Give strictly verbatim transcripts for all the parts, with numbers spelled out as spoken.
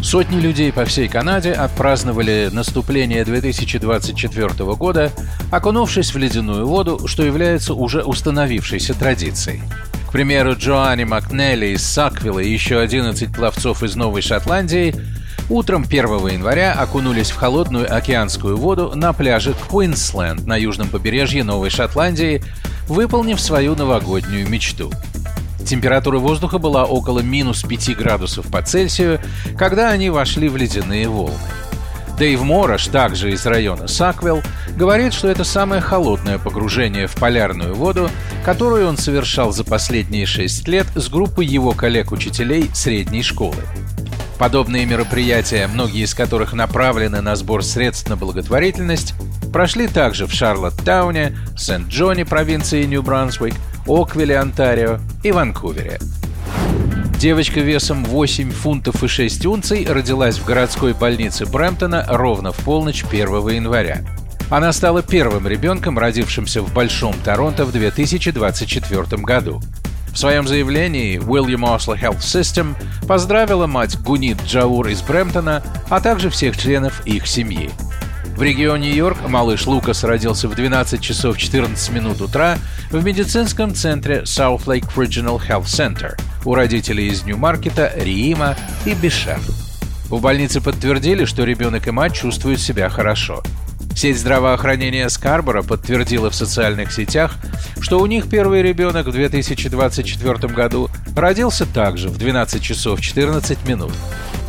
Сотни людей по всей Канаде отпраздновали наступление две тысячи двадцать четвёртого года, окунувшись в ледяную воду, что является уже установившейся традицией. К примеру, Джоанни Макнелли из Саквилла и еще одиннадцать пловцов из Новой Шотландии утром первого января окунулись в холодную океанскую воду на пляже Куинсленд на южном побережье Новой Шотландии, выполнив свою новогоднюю мечту. Температура воздуха была около минус пяти градусов по Цельсию, когда они вошли в ледяные волны. Дейв Мораш, также из района Саквилл, говорит, что это самое холодное погружение в полярную воду, которую он совершал за последние шесть лет с группой его коллег-учителей средней школы. Подобные мероприятия, многие из которых направлены на сбор средств на благотворительность, прошли также в Шарлоттауне, Сент-Джоне провинции Нью-Брансуик, Оквеле, Онтарио и Ванкувере. Девочка весом восемь фунтов и шесть унций родилась в городской больнице Брэмптона ровно в полночь первого января. Она стала первым ребенком, родившимся в Большом Торонто в две тысячи двадцать четвёртом году. В своем заявлении William Osler Health System поздравила мать Гунит Джаур из Брэмптона, а также всех членов их семьи. В регионе Йорк малыш Лукас родился в двенадцать часов четырнадцать минут утра в медицинском центре South Lake Regional Health Center у родителей из Нью-Маркета, Рима и Биша. В больнице подтвердили, что ребенок и мать чувствуют себя хорошо. Сеть здравоохранения Скарбора подтвердила в социальных сетях, что у них первый ребенок в две тысячи двадцать четвёртом году родился также в двенадцать часов четырнадцать минут.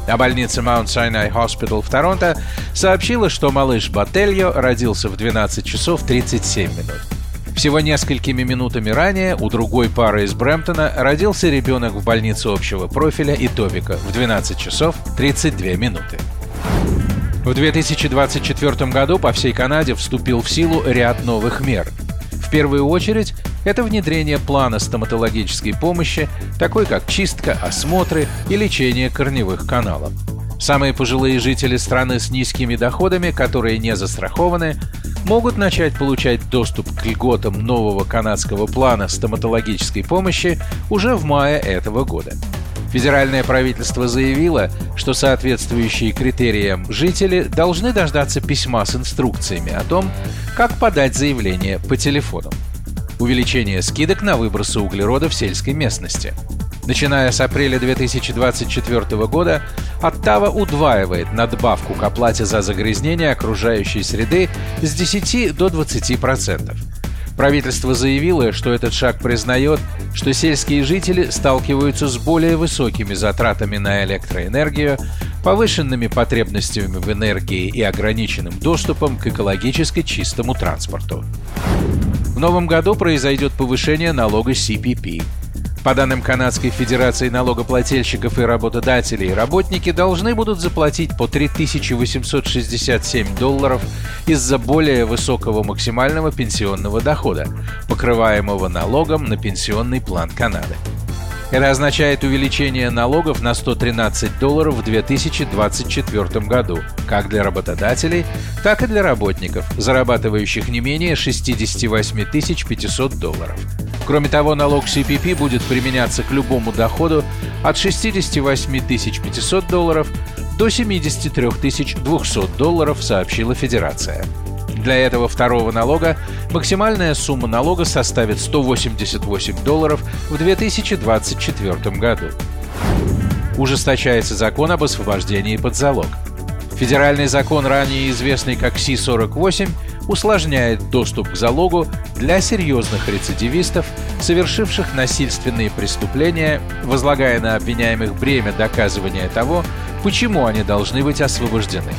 А больница Mount Sinai Hospital в Торонто сообщила, что малыш Баттельо родился в двенадцать часов тридцать семь минут. Всего несколькими минутами ранее у другой пары из Брэмптона родился ребенок в больнице общего профиля Итобико в двенадцать часов тридцать две минуты. В две тысячи двадцать четвёртом году по всей Канаде вступил в силу ряд новых мер. В первую очередь, это внедрение плана стоматологической помощи, такой как чистка, осмотры и лечение корневых каналов. Самые пожилые жители страны с низкими доходами, которые не застрахованы, могут начать получать доступ к льготам нового канадского плана стоматологической помощи уже в мае этого года. Федеральное правительство заявило, что соответствующие критериям жители должны дождаться письма с инструкциями о том, как подать заявление по телефону. Увеличение скидок на выбросы углерода в сельской местности. Начиная с апреля две тысячи двадцать четвёртого года, Оттава удваивает надбавку к оплате за загрязнение окружающей среды с десяти до двадцати процентов. Правительство заявило, что этот шаг признает, что сельские жители сталкиваются с более высокими затратами на электроэнергию, повышенными потребностями в энергии и ограниченным доступом к экологически чистому транспорту. В новом году произойдет повышение налога си пи пи. По данным Канадской Федерации налогоплательщиков и работодателей, работники должны будут заплатить по три тысячи восемьсот шестьдесят семь долларов из-за более высокого максимального пенсионного дохода, покрываемого налогом на пенсионный план Канады. Это означает увеличение налогов на сто тринадцать долларов в две тысячи двадцать четвёртом году, как для работодателей, так и для работников, зарабатывающих не менее шестьдесят восемь тысяч пятьсот долларов. Кроме того, налог си пи пи будет применяться к любому доходу от шестьдесят восемь тысяч пятьсот долларов до семьдесят три тысячи двести долларов, сообщила Федерация. Для этого второго налога максимальная сумма налога составит сто восемьдесят восемь долларов в две тысячи двадцать четвёртом году. Ужесточается закон об освобождении под залог. Федеральный закон, ранее известный как Си сорок восемь, усложняет доступ к залогу для серьезных рецидивистов, совершивших насильственные преступления, возлагая на обвиняемых бремя доказывания того, почему они должны быть освобождены.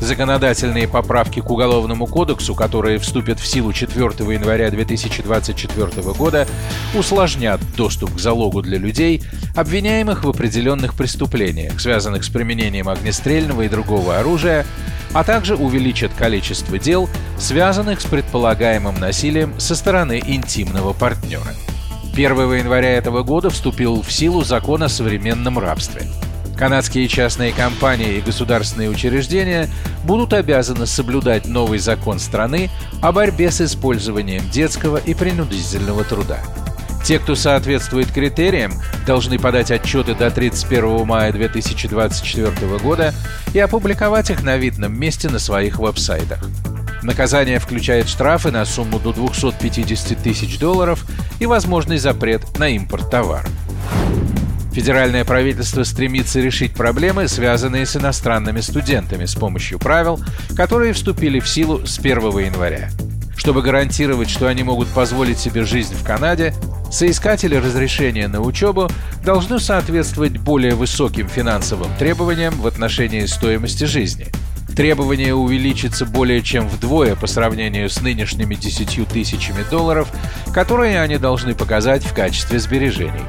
Законодательные поправки к Уголовному кодексу, которые вступят в силу четвёртого января две тысячи двадцать четвёртого года, усложнят доступ к залогу для людей, обвиняемых в определенных преступлениях, связанных с применением огнестрельного и другого оружия, а также увеличит количество дел, связанных с предполагаемым насилием со стороны интимного партнера. первого января этого года вступил в силу закон о современном рабстве. Канадские частные компании и государственные учреждения будут обязаны соблюдать новый закон страны о борьбе с использованием детского и принудительного труда. Те, кто соответствует критериям, должны подать отчеты до тридцать первого мая две тысячи двадцать четвёртого года и опубликовать их на видном месте на своих веб-сайтах. Наказание включает штрафы на сумму до двухсот пятидесяти тысяч долларов и возможный запрет на импорт товаров. Федеральное правительство стремится решить проблемы, связанные с иностранными студентами, с помощью правил, которые вступили в силу с первого января. Чтобы гарантировать, что они могут позволить себе жизнь в Канаде, соискатели разрешения на учебу должны соответствовать более высоким финансовым требованиям в отношении стоимости жизни. Требование увеличится более чем вдвое по сравнению с нынешними десятью тысячами долларов, которые они должны показать в качестве сбережений.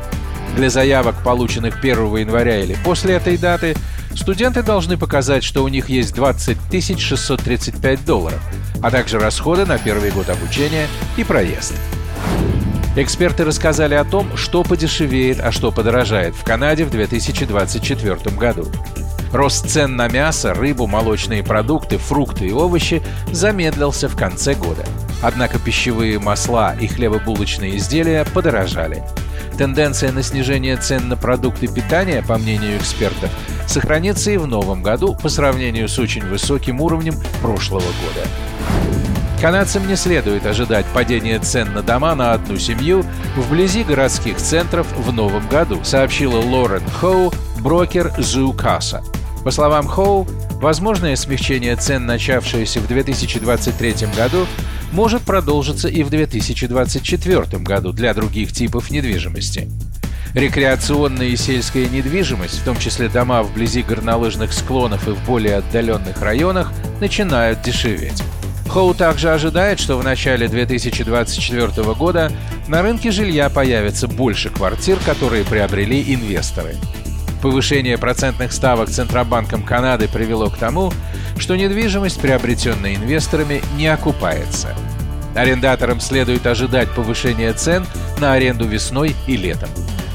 Для заявок, полученных первого января или после этой даты, студенты должны показать, что у них есть двадцать тысяч шестьсот тридцать пять долларов, а также расходы на первый год обучения и проезд. Эксперты рассказали о том, что подешевеет, а что подорожает в Канаде в две тысячи двадцать четвёртом году. Рост цен на мясо, рыбу, молочные продукты, фрукты и овощи замедлился в конце года. Однако пищевые масла и хлебобулочные изделия подорожали. Тенденция на снижение цен на продукты питания, по мнению экспертов, сохранится и в новом году по сравнению с очень высоким уровнем прошлого года. Канадцам не следует ожидать падения цен на дома на одну семью вблизи городских центров в новом году, сообщила Лорен Хоу, брокер ZooCasa. По словам Хоу, возможное смягчение цен, начавшееся в две тысячи двадцать третьем году, может продолжиться и в две тысячи двадцать четвёртом году для других типов недвижимости. Рекреационная и сельская недвижимость, в том числе дома вблизи горнолыжных склонов и в более отдаленных районах, начинают дешеветь. Хоу также ожидает, что в начале две тысячи двадцать четвёртого года на рынке жилья появится больше квартир, которые приобрели инвесторы. Повышение процентных ставок Центробанком Канады привело к тому, что недвижимость, приобретенная инвесторами, не окупается. Арендаторам следует ожидать повышения цен на аренду весной и летом.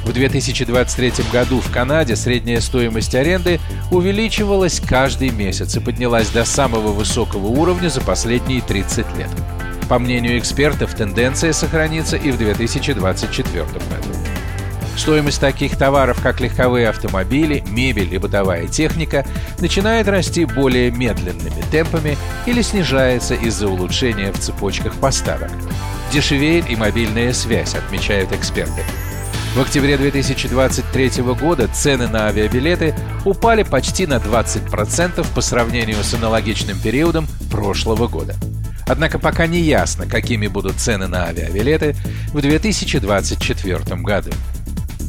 В две тысячи двадцать третьем году в Канаде средняя стоимость аренды увеличивалась каждый месяц и поднялась до самого высокого уровня за последние тридцать лет. По мнению экспертов, тенденция сохранится и в две тысячи двадцать четвёртом году. Стоимость таких товаров, как легковые автомобили, мебель и бытовая техника, начинает расти более медленными темпами или снижается из-за улучшения в цепочках поставок. Дешевеет и мобильная связь, отмечают эксперты. В октябре две тысячи двадцать третьего года цены на авиабилеты упали почти на двадцать процентов по сравнению с аналогичным периодом прошлого года. Однако пока не ясно, какими будут цены на авиабилеты в две тысячи двадцать четвёртом году.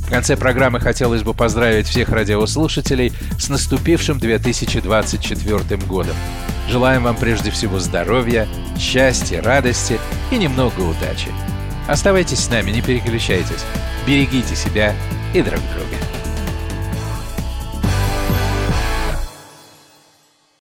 В конце программы хотелось бы поздравить всех радиослушателей с наступившим две тысячи двадцать четвёртым годом. Желаем вам прежде всего здоровья, счастья, радости и немного удачи. Оставайтесь с нами, не переключайтесь. Берегите себя и друг друга.